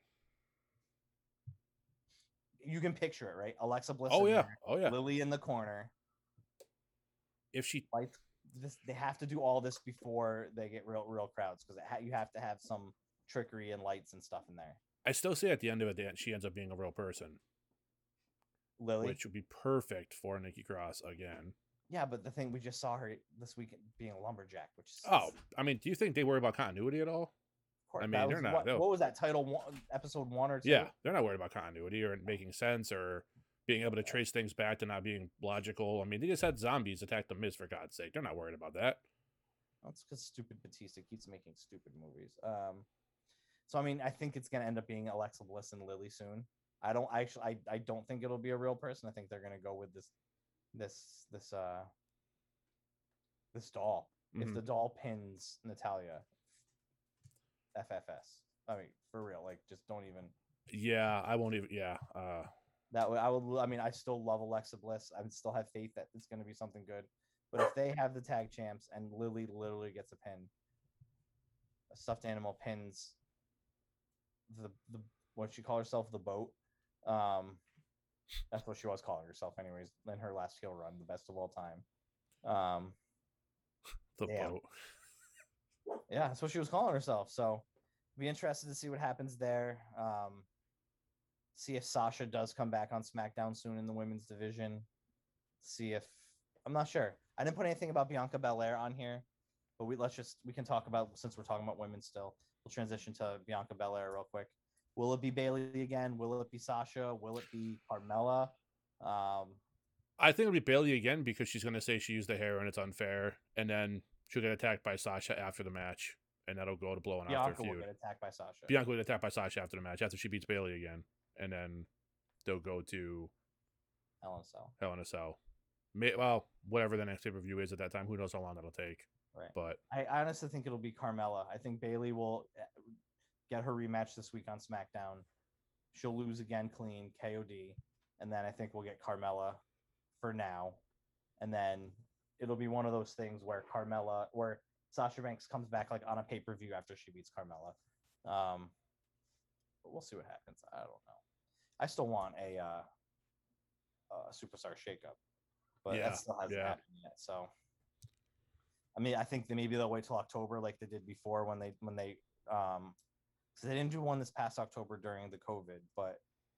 You can picture it, right? Alexa Bliss. Oh, yeah. There, oh, yeah. Lily in the corner. If she. Like, this, they have to do all this before they get real, real crowds, because ha- you have to have some trickery and lights and stuff in there. I still say at the end of it, she ends up being a real person. Lily. Which would be perfect for Nikki Cross again. Yeah, but the thing, we just saw her this week being a lumberjack, which is... Oh, I mean, do you think they worry about continuity at all? Of course. I mean, was, they're not... What, they'll... what was that title? One, episode one or two? Yeah, they're not worried about continuity or making sense or being able to trace things back to not being logical. I mean, they just had zombies attack the Miz, for God's sake. They're not worried about that. That's because stupid Batista keeps making stupid movies. Um... So, I mean, I think it's going to end up being Alexa Bliss and Lily soon. I don't I actually, I, I don't think it'll be a real person. I think they're going to go with this, this, this, uh, this doll. Mm-hmm. If the doll pins Natalia, F F S. I mean, for real, like, just don't even. Yeah, I won't even. Yeah. Uh... That way, I would, I mean, I still love Alexa Bliss. I would still have faith that it's going to be something good. But if they have the tag champs and Lily literally gets a pin, a stuffed animal pins the the what she called herself, the boat, um that's what she was calling herself anyways in her last heel run, the best of all time, um the damn. boat yeah, that's what she was calling herself. So be interested to see what happens there. Um see if Sasha does come back on SmackDown soon in the women's division. See if I'm not sure I didn't put anything about Bianca Belair on here, but we let's just we can talk about, since we're talking about women still, we'll transition to Bianca Belair real quick. Will it be Bailey again? Will it be Sasha? Will it be Carmella? Um, I think it'll be Bailey again, because she's going to say she used the hair and it's unfair, and then she'll get attacked by Sasha after the match, and that'll go to blow and after feud. Bianca will get attacked by Sasha. Bianca will get attacked by Sasha after the match, after she beats Bailey again, and then they'll go to Hell in a Cell. Hell in a Cell. May, well, whatever the next pay-per-view is at that time, who knows how long that'll take. Right. But I honestly think it'll be Carmella. I think Bailey will get her rematch this week on SmackDown. She'll lose again clean, K O D. And then I think we'll get Carmella for now. And then it'll be one of those things where Carmella, where Sasha Banks comes back like on a pay-per-view after she beats Carmella. Um, but we'll see what happens. I don't know. I still want a, uh, a superstar shakeup, but yeah, that still hasn't yeah. happened yet. So. I mean, I think that maybe they'll wait till October like they did before when they, when they, um, cause they didn't do one this past October during the COVID, but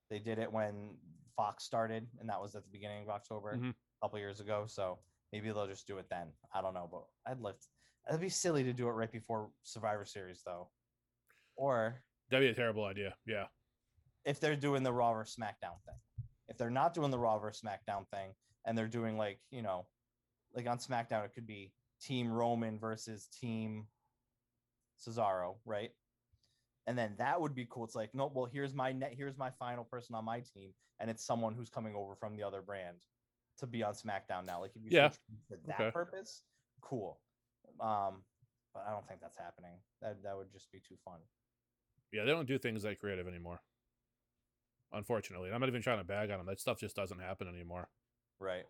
they did it when Fox started, and that was at the beginning of October, mm-hmm. a couple years ago. So maybe they'll just do it then. I don't know, but I'd love to, it'd be silly to do it right before Survivor Series though. Or that'd be a terrible idea. Yeah. If they're doing the Raw versus SmackDown thing, if they're not doing the Raw versus SmackDown thing and they're doing like, you know, like on SmackDown, it could be Team Roman versus Team Cesaro, right? And then that would be cool. It's like, no, well, here's my net, here's my final person on my team, and it's someone who's coming over from the other brand to be on SmackDown now. Like, if you yeah. switch for that okay. purpose, cool. Um, But I don't think that's happening. That that would just be too fun. Yeah, they don't do things that creative anymore. Unfortunately. And I'm not even trying to bag on them. That stuff just doesn't happen anymore. Right.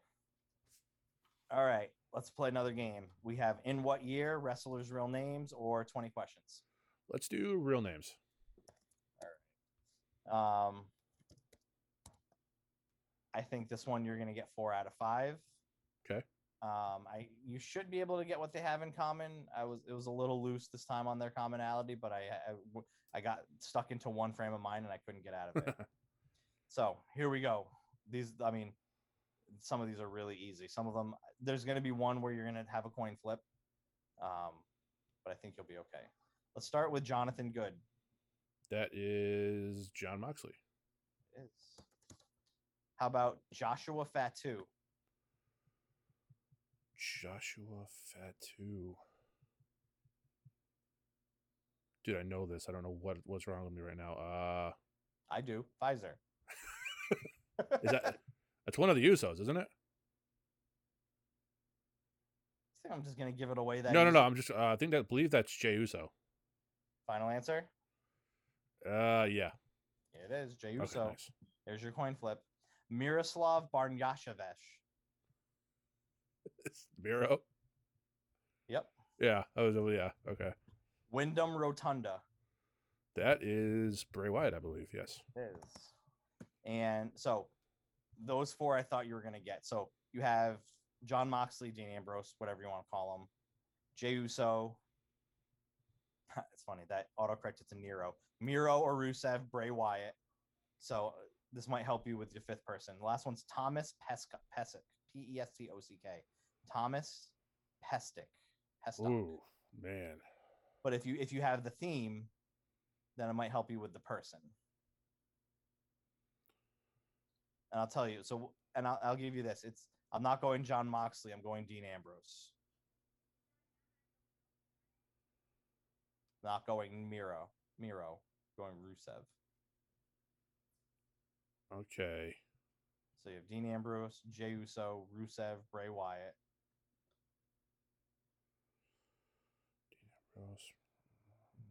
All right. Let's play another game. We have in what year, wrestlers' real names, or twenty questions. Let's do real names. All right. Um, I think this one you're going to get four out of five. Okay. Um, I you should be able to get what they have in common. I was it was a little loose this time on their commonality, but I I, I got stuck into one frame of mind and I couldn't get out of it. So here we go. These I mean. Some of these are really easy. Some of them, there's going to be one where you're going to have a coin flip. Um, but I think you'll be okay. Let's start with Jonathan Good. That is John Moxley. It is. How about Joshua Fatu? Joshua Fatu. Dude, I know this. I don't know what what's wrong with me right now. Uh, I do. Pfizer. Is that... That's one of the Usos, isn't it? I think I'm just going to give it away. That no, no, no. I'm just. Uh, I think that. Believe that's Jey Uso. Final answer. Uh, yeah. It is Jey Uso. Okay, nice. There's your coin flip. Miroslav Barnyasevic. It's Miro. Yep. Yeah. That was. Yeah. Okay. Wyndham Rotunda. That is Bray Wyatt, I believe. Yes. It is. And so. Those four I thought you were going to get. So you have John Moxley, Dean Ambrose, whatever you want to call him. Jey Uso. It's funny. That autocorrected to Nero. Miro or Rusev, Bray Wyatt. So this might help you with your fifth person. The last one's Thomas Pesca, Pesek. P E S C O C K. Thomas Pestic. Pestic. Ooh, man. But if you if you have the theme, then it might help you with the person. And I'll tell you. So, and I'll, I'll give you this. It's I'm not going John Moxley. I'm going Dean Ambrose. Not going Miro. Miro. Going Rusev. Okay. So you have Dean Ambrose, Jey Uso, Rusev, Bray Wyatt. Dean Ambrose,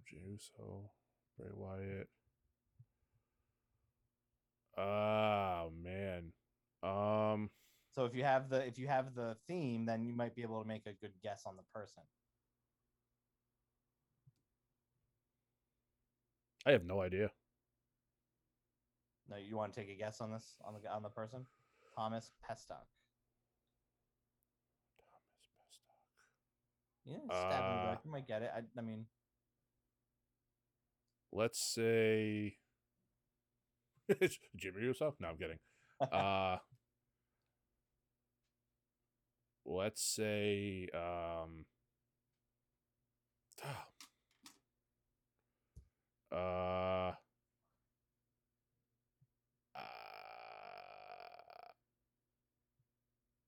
Jey Uso, Bray Wyatt. Oh man. Um so if you have the if you have the theme, then you might be able to make a good guess on the person. I have no idea. No, you want to take a guess on this on the on the person? Thomas Pestok. Thomas Pestok. Yeah, stab uh, me back. You might get it. I, I mean let's say Jimmy Uso? No, I'm kidding. Uh, let's say, um, uh, uh, I'm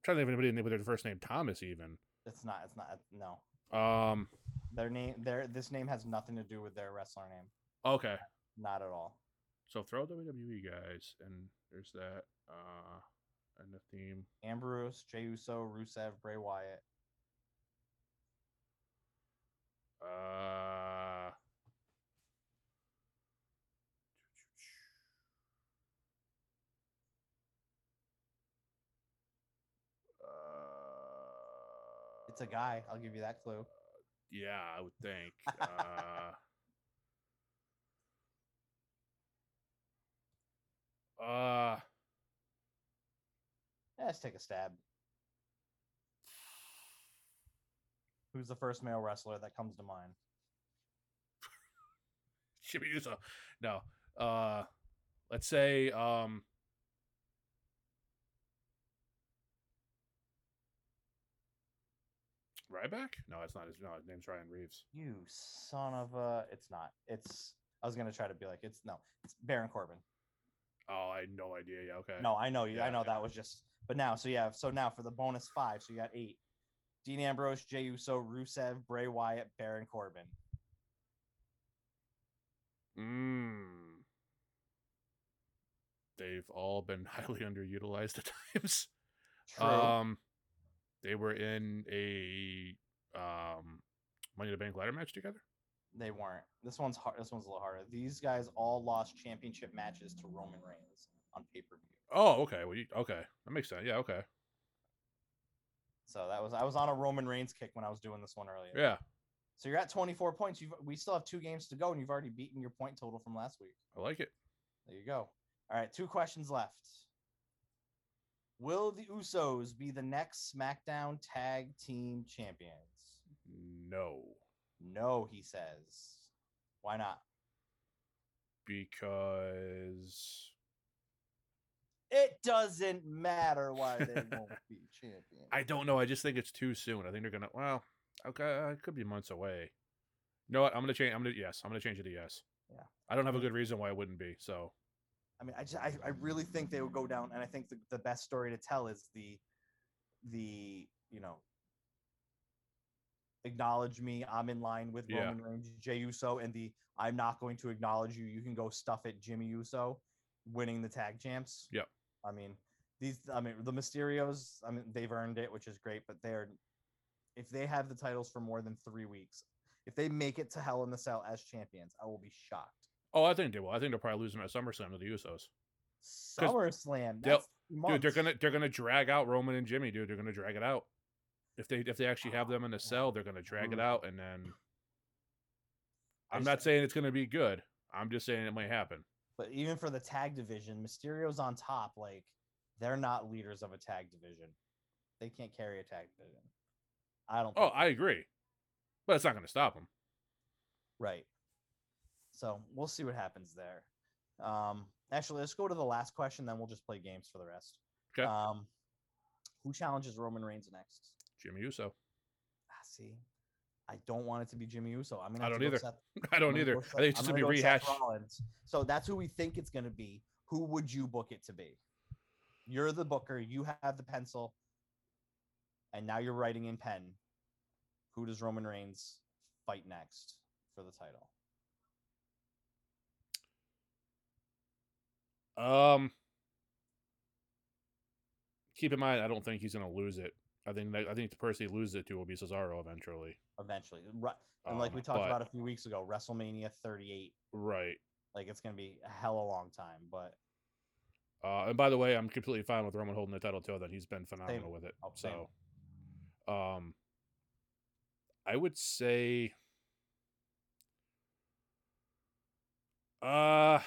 trying to think of anybody named with their first name Thomas. Even it's not. It's not. No. Um, their name. Their this name has nothing to do with their wrestler name. Okay. Not at all. So throw W W E guys, and there's that, uh, and the theme. Ambrose, Jey Uso, Rusev, Bray Wyatt. Uh, uh it's a guy. I'll give you that clue. Uh, yeah, I would think. Uh. Uh, let's take a stab. Who's the first male wrestler that comes to mind? Jimmy Uso. No. Uh, let's say um. Ryback? No, it's not his. No, his name's Ryan Reeves. You son of a! It's not. It's. I was gonna try to be like it's no. It's Baron Corbin. Oh, I had no idea. Yeah, okay. No, I know you. Yeah, I know yeah. That was just. But now, so yeah. So now for the bonus five, so you got eight: Dean Ambrose, Jey Uso, Rusev, Bray Wyatt, Baron Corbin. Mm. They've all been highly underutilized at times. True. Um, they were in a um Money in the Bank ladder match together? They weren't. This one's hard. This one's a little harder. These guys all lost championship matches to Roman Reigns on pay-per-view. Oh, okay. Well, you, okay, that makes sense. Yeah, okay. So that was I was on a Roman Reigns kick when I was doing this one earlier. Yeah. So you're at twenty-four points. You've we still have two games to go, and you've already beaten your point total from last week. I like it. There you go. All right, two questions left. Will the Usos be the next SmackDown Tag Team Champions? No. No, he says. Why not? Because it doesn't matter why they won't be champions. I don't know. I just think it's too soon. I think they're gonna. Well, okay, it could be months away. You know what? I'm gonna change. I'm gonna yes. I'm gonna change it to yes. Yeah. I don't have a good reason why it wouldn't be. So. I mean, I just I, I really think they would go down, and I think the, the best story to tell is the the you know. Acknowledge me. I'm in line with Roman yeah. Reigns, Jey Uso, and the I'm not going to acknowledge you. You can go stuff it, Jimmy Uso, winning the tag champs. Yeah. I mean, these. I mean, the Mysterios. I mean, they've earned it, which is great. But they're, if they have the titles for more than three weeks, if they make it to Hell in a Cell as champions, I will be shocked. Oh, I think they will. I think they'll probably lose them at SummerSlam to the Usos. SummerSlam, that's dude. They're gonna they're gonna drag out Roman and Jimmy, dude. They're gonna drag it out. If they if they actually have them in a cell, they're going to drag it out, and then I'm not saying it's going to be good. I'm just saying it might happen. But even for the tag division, Mysterio's on top. Like, they're not leaders of a tag division. They can't carry a tag division. I don't. Oh, I agree. But it's not going to stop them. Right. So we'll see what happens there. Um, actually, let's go to the last question, then we'll just play games for the rest. Okay. Um, who challenges Roman Reigns next? Jimmy Uso. Ah, see, I don't want it to be Jimmy Uso. I'm gonna. I don't either. Seth, I don't either. I think it's just gonna be rehashed. So that's who we think it's gonna be. Who would you book it to be? You're the booker. You have the pencil, and now you're writing in pen. Who does Roman Reigns fight next for the title? Um. Keep in mind, I don't think he's gonna lose it. I think I think the person he loses it to will be Cesaro eventually. Eventually, right? And like um, we talked but, about a few weeks ago, WrestleMania thirty-eight. Right. Like it's going to be a hell of a long time, but. Uh, and by the way, I'm completely fine with Roman holding the title too. Then he's been phenomenal same. with it. Oh, so, same. um, I would say, uh,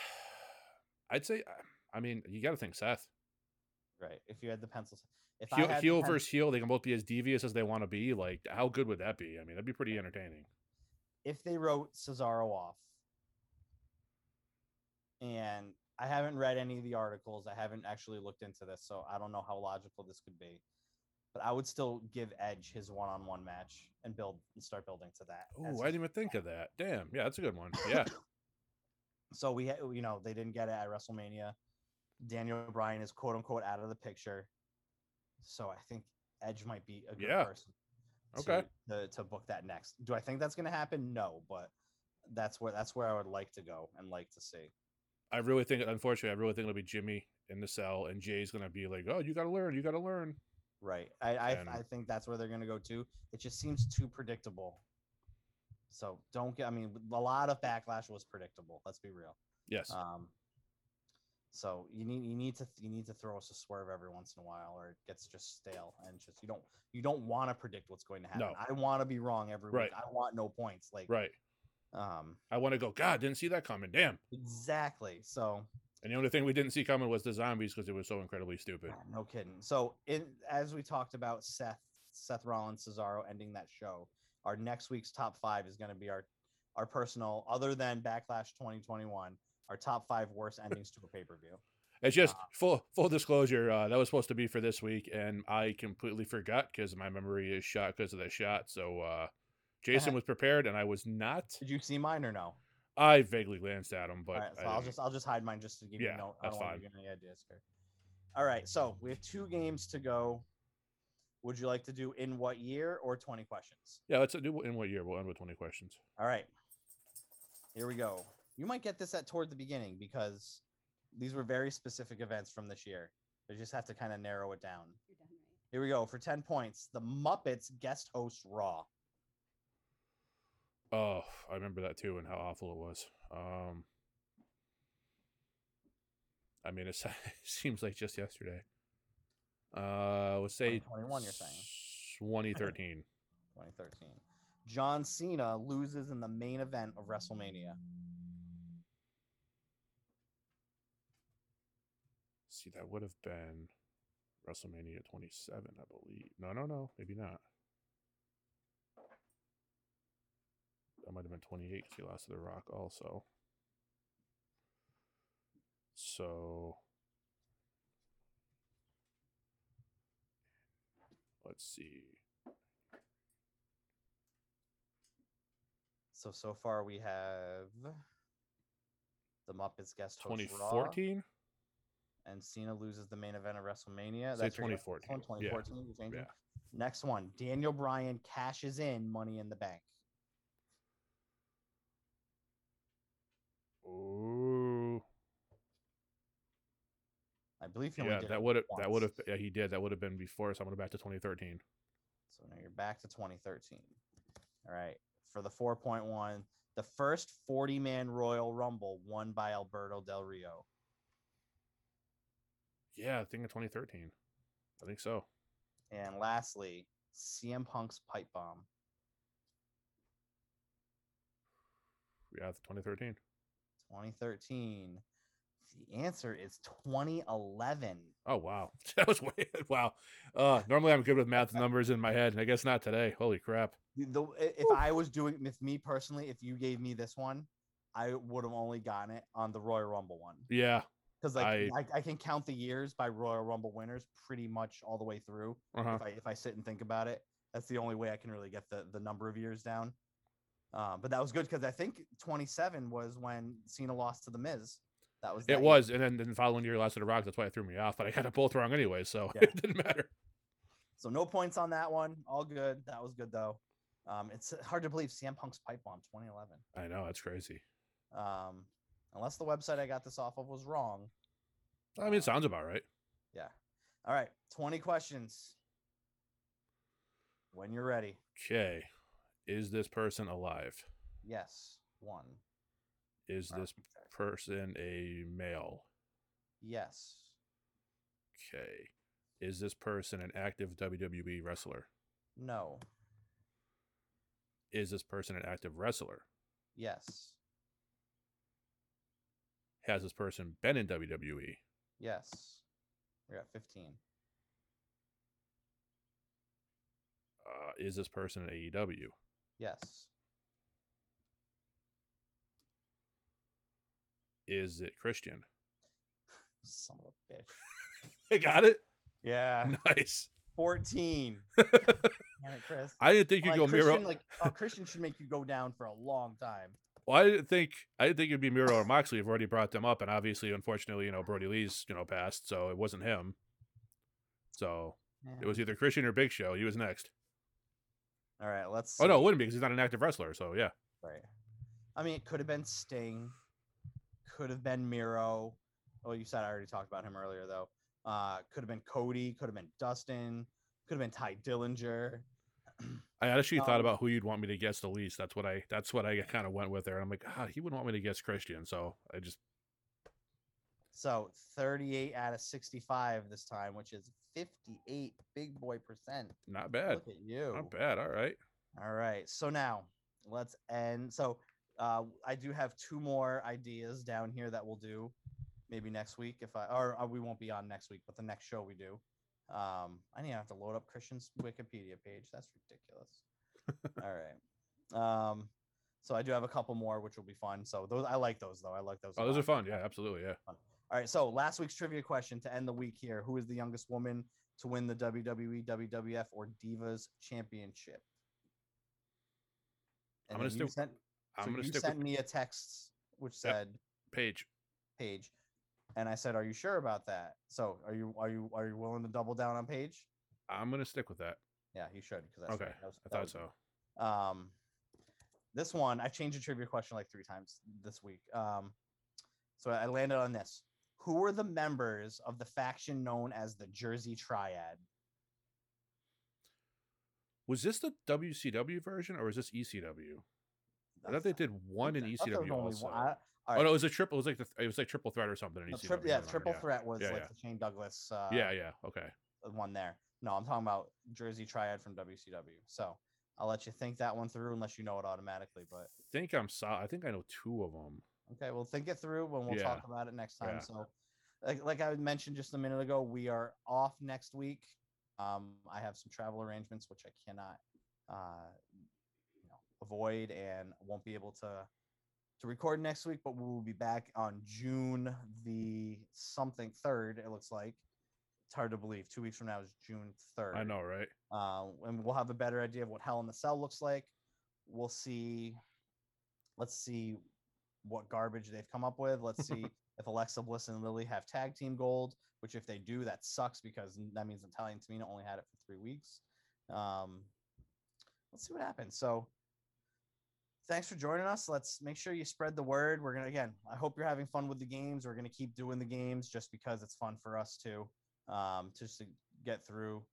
I'd say, I mean, you got to think Seth. Right. If you had the pencils, if heel, I had heel the pencil, versus heel, they can both be as devious as they want to be. Like, how good would that be? I mean, that'd be pretty entertaining. If they wrote Cesaro off, and I haven't read any of the articles, I haven't actually looked into this, so I don't know how logical this could be. But I would still give Edge his one-on-one match and build and start building to that. Oh, I didn't even think of that. Damn, yeah, that's a good one. Yeah. So we, you know, they didn't get it at WrestleMania. Daniel Bryan is quote unquote out of the picture. So I think Edge might be a good yeah. person to, okay. to, to book that next. Do I think that's going to happen? No, but that's where, that's where I would like to go and like to see. I really think, unfortunately, I really think it'll be Jimmy in the cell, and Jay's going to be like, oh, you got to learn. You got to learn. Right. I I, and... I think that's where they're going to go to. It just seems too predictable. So don't get, I mean, a lot of Backlash was predictable. Let's be real. Yes. Um, So you need you need to you need to throw us a swerve every once in a while, or it gets just stale, and just you don't you don't want to predict what's going to happen. No. I want to be wrong every right. week. I want no points. Like right. Um, I want to go. God, didn't see that coming. Damn. Exactly. So. And the only thing we didn't see coming was the zombies, because it was so incredibly stupid. Yeah, no kidding. So in as we talked about Seth Seth Rollins, Cesaro ending that show, our next week's top five is going to be our our personal, other than Backlash twenty twenty-one. Our top five worst endings to a pay-per-view. It's just uh, full full disclosure. Uh, that was supposed to be for this week, and I completely forgot because my memory is shot because of that shot. So uh, Jason uh-huh. was prepared, and I was not. Did you see mine or no? I vaguely glanced at him, but right, so I, I'll just I'll just hide mine just to give yeah, you no. I don't want to give you any ideas. All right, so we have two games to go. Would you like to do in what year or twenty questions? Yeah, let's do in what year. We'll end with twenty questions. All right, here we go. You might get this at toward the beginning because these were very specific events from this year. They just have to kind of narrow it down. You're done, right? Here we go. For ten points, the Muppets guest host Raw. Oh, I remember that too, and how awful it was. Um, I mean, it seems like just yesterday. Uh, let's say twenty twenty-one, you're saying twenty thirteen. twenty thirteen. John Cena loses in the main event of WrestleMania. See, that would have been WrestleMania twenty-seven, I believe. No, no, no, maybe not. That might have been twenty-eight because he lost to The Rock also. So let's see. So, so far we have the Muppets guest host twenty fourteen? Raw, and Cena loses the main event of WrestleMania. That's twenty fourteen. One, twenty fourteen. Yeah. Yeah. Next one, Daniel Bryan cashes in Money in the Bank. Ooh. I believe he yeah, did that would have that would have yeah, he did. That would have been before, so I'm going back to twenty thirteen. So now you're back to twenty thirteen. All right. For the four point one, the first forty-man Royal Rumble won by Alberto Del Rio. Yeah, I think in twenty thirteen. I think so. And lastly, C M Punk's pipe bomb. Yeah, twenty thirteen. twenty thirteen. The answer is twenty eleven. Oh, wow. That was weird. Wow. Uh, normally I'm good with math and numbers in my head. I guess not today. Holy crap. The, if Ooh. I was doing with me personally, if you gave me this one, I would have only gotten it on the Royal Rumble one. Yeah. Because like I, I, I can count the years by Royal Rumble winners pretty much all the way through. Uh-huh. If I if I sit and think about it, that's the only way I can really get the, the number of years down. Um, but that was good because I think twenty-seven was when Cena lost to the Miz. That was that it year. was, and then the following year lost to The Rock. That's why it threw me off. But I got it both wrong anyway, so yeah. It didn't matter. So no points on that one. All good. That was good though. Um, it's hard to believe C M Punk's pipe bomb twenty eleven. I know, that's crazy. Um, unless the website I got this off of was wrong. I mean, it sounds about right. Yeah. All right. twenty questions. When you're ready. Okay. Is this person alive? Yes. One. Is this person a male? Yes. Okay. Is this person an active W W E wrestler? No. Is this person an active wrestler? Yes. Has this person been in W W E? Yes. We're at fifteen. Uh, is this person in A E W? Yes. Is it Christian? Son of a bitch. I got it? Yeah. Nice. fourteen. Damn it, Chris. I didn't think you'd like go Christian, Miro. Like, oh, Christian should make you go down for a long time. Well, I didn't think I didn't think it'd be Miro or Moxley. You've already brought them up, and obviously, unfortunately, you know, Brody Lee's, you know, passed, so it wasn't him. So yeah. It was either Christian or Big Show. He was next. All right, let's. See. Oh no, it wouldn't be because he's not an active wrestler. So yeah. Right. I mean, it could have been Sting. Could have been Miro. Oh, you said I already talked about him earlier, though. Uh, could have been Cody. Could have been Dustin. Could have been Ty Dillinger. I actually um, thought about who you'd want me to guess the least. That's what I. That's what I kind of went with there. And I'm like, ah, he wouldn't want me to guess Christian, so I just. So thirty-eight out of sixty-five this time, which is fifty-eight big boy percent. Not bad. Look at you. Not bad. All right. All right. So now let's end. So uh, I do have two more ideas down here that we'll do. Maybe next week, if I or, or we won't be on next week, but the next show we do. Um, I need to have to load up Christian's Wikipedia page. That's ridiculous. All right. Um, so I do have a couple more, which will be fun. So those I like those though. I like those. Oh, those are fun. Yeah, absolutely. Yeah. All right. So last week's trivia question to end the week here: who is the youngest woman to win the W W E, W W F, or Divas Championship? And I'm gonna still. So I'm gonna You sent with... me a text which said yep. Paige. Paige. And I said, "Are you sure about that? So, are you are you are you willing to double down on Paige?" I'm gonna stick with that. Yeah, you should because that's okay. Right. That was, I thought was, so. Um, this one I changed the trivia question like three times this week. Um, so I landed on this: who were the members of the faction known as the Jersey Triad? Was this the W C W version or is this E C W? I thought they did one in E C W also. I, right. Oh no, it was a triple. It was like the, it was like triple threat or something in E C W. Tri- yeah, triple yeah. threat was yeah, like yeah. the Shane Douglas. Uh, yeah, yeah, okay. One there. No, I'm talking about Jersey Triad from W C W. So I'll let you think that one through unless you know it automatically. But I think I'm solid. I think I know two of them. Okay, well, think it through when we'll yeah. talk about it next time. Yeah. So, like, like I mentioned just a minute ago, we are off next week. Um, I have some travel arrangements which I cannot uh, you know, avoid and won't be able to to record next week. But we will be back on June the something third. It looks like it's hard to believe. Two weeks from now is June third. I know, right? Uh, and we'll have a better idea of what Hell in a Cell looks like. We'll see. Let's see what garbage they've come up with. Let's see if Alexa Bliss and Lily have tag team gold, which if they do, that sucks because that means Natalia and Tamina only had it for three weeks. Um, let's see what happens. So thanks for joining us. Let's make sure you spread the word. We're going to, again, I hope you're having fun with the games. We're going to keep doing the games just because it's fun for us too, um, just to get through.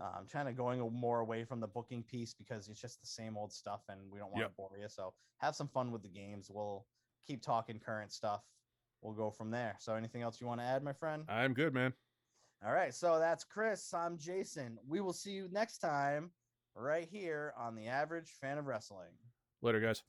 Uh, I'm trying to going more away from the booking piece because it's just the same old stuff and we don't want yep. to bore you. So have some fun with the games. We'll keep talking current stuff. We'll go from there. So anything else you want to add, my friend? I'm good, man. All right. So that's Chris. I'm Jason. We will see you next time right here on The Average Fan of Wrestling. Later, guys.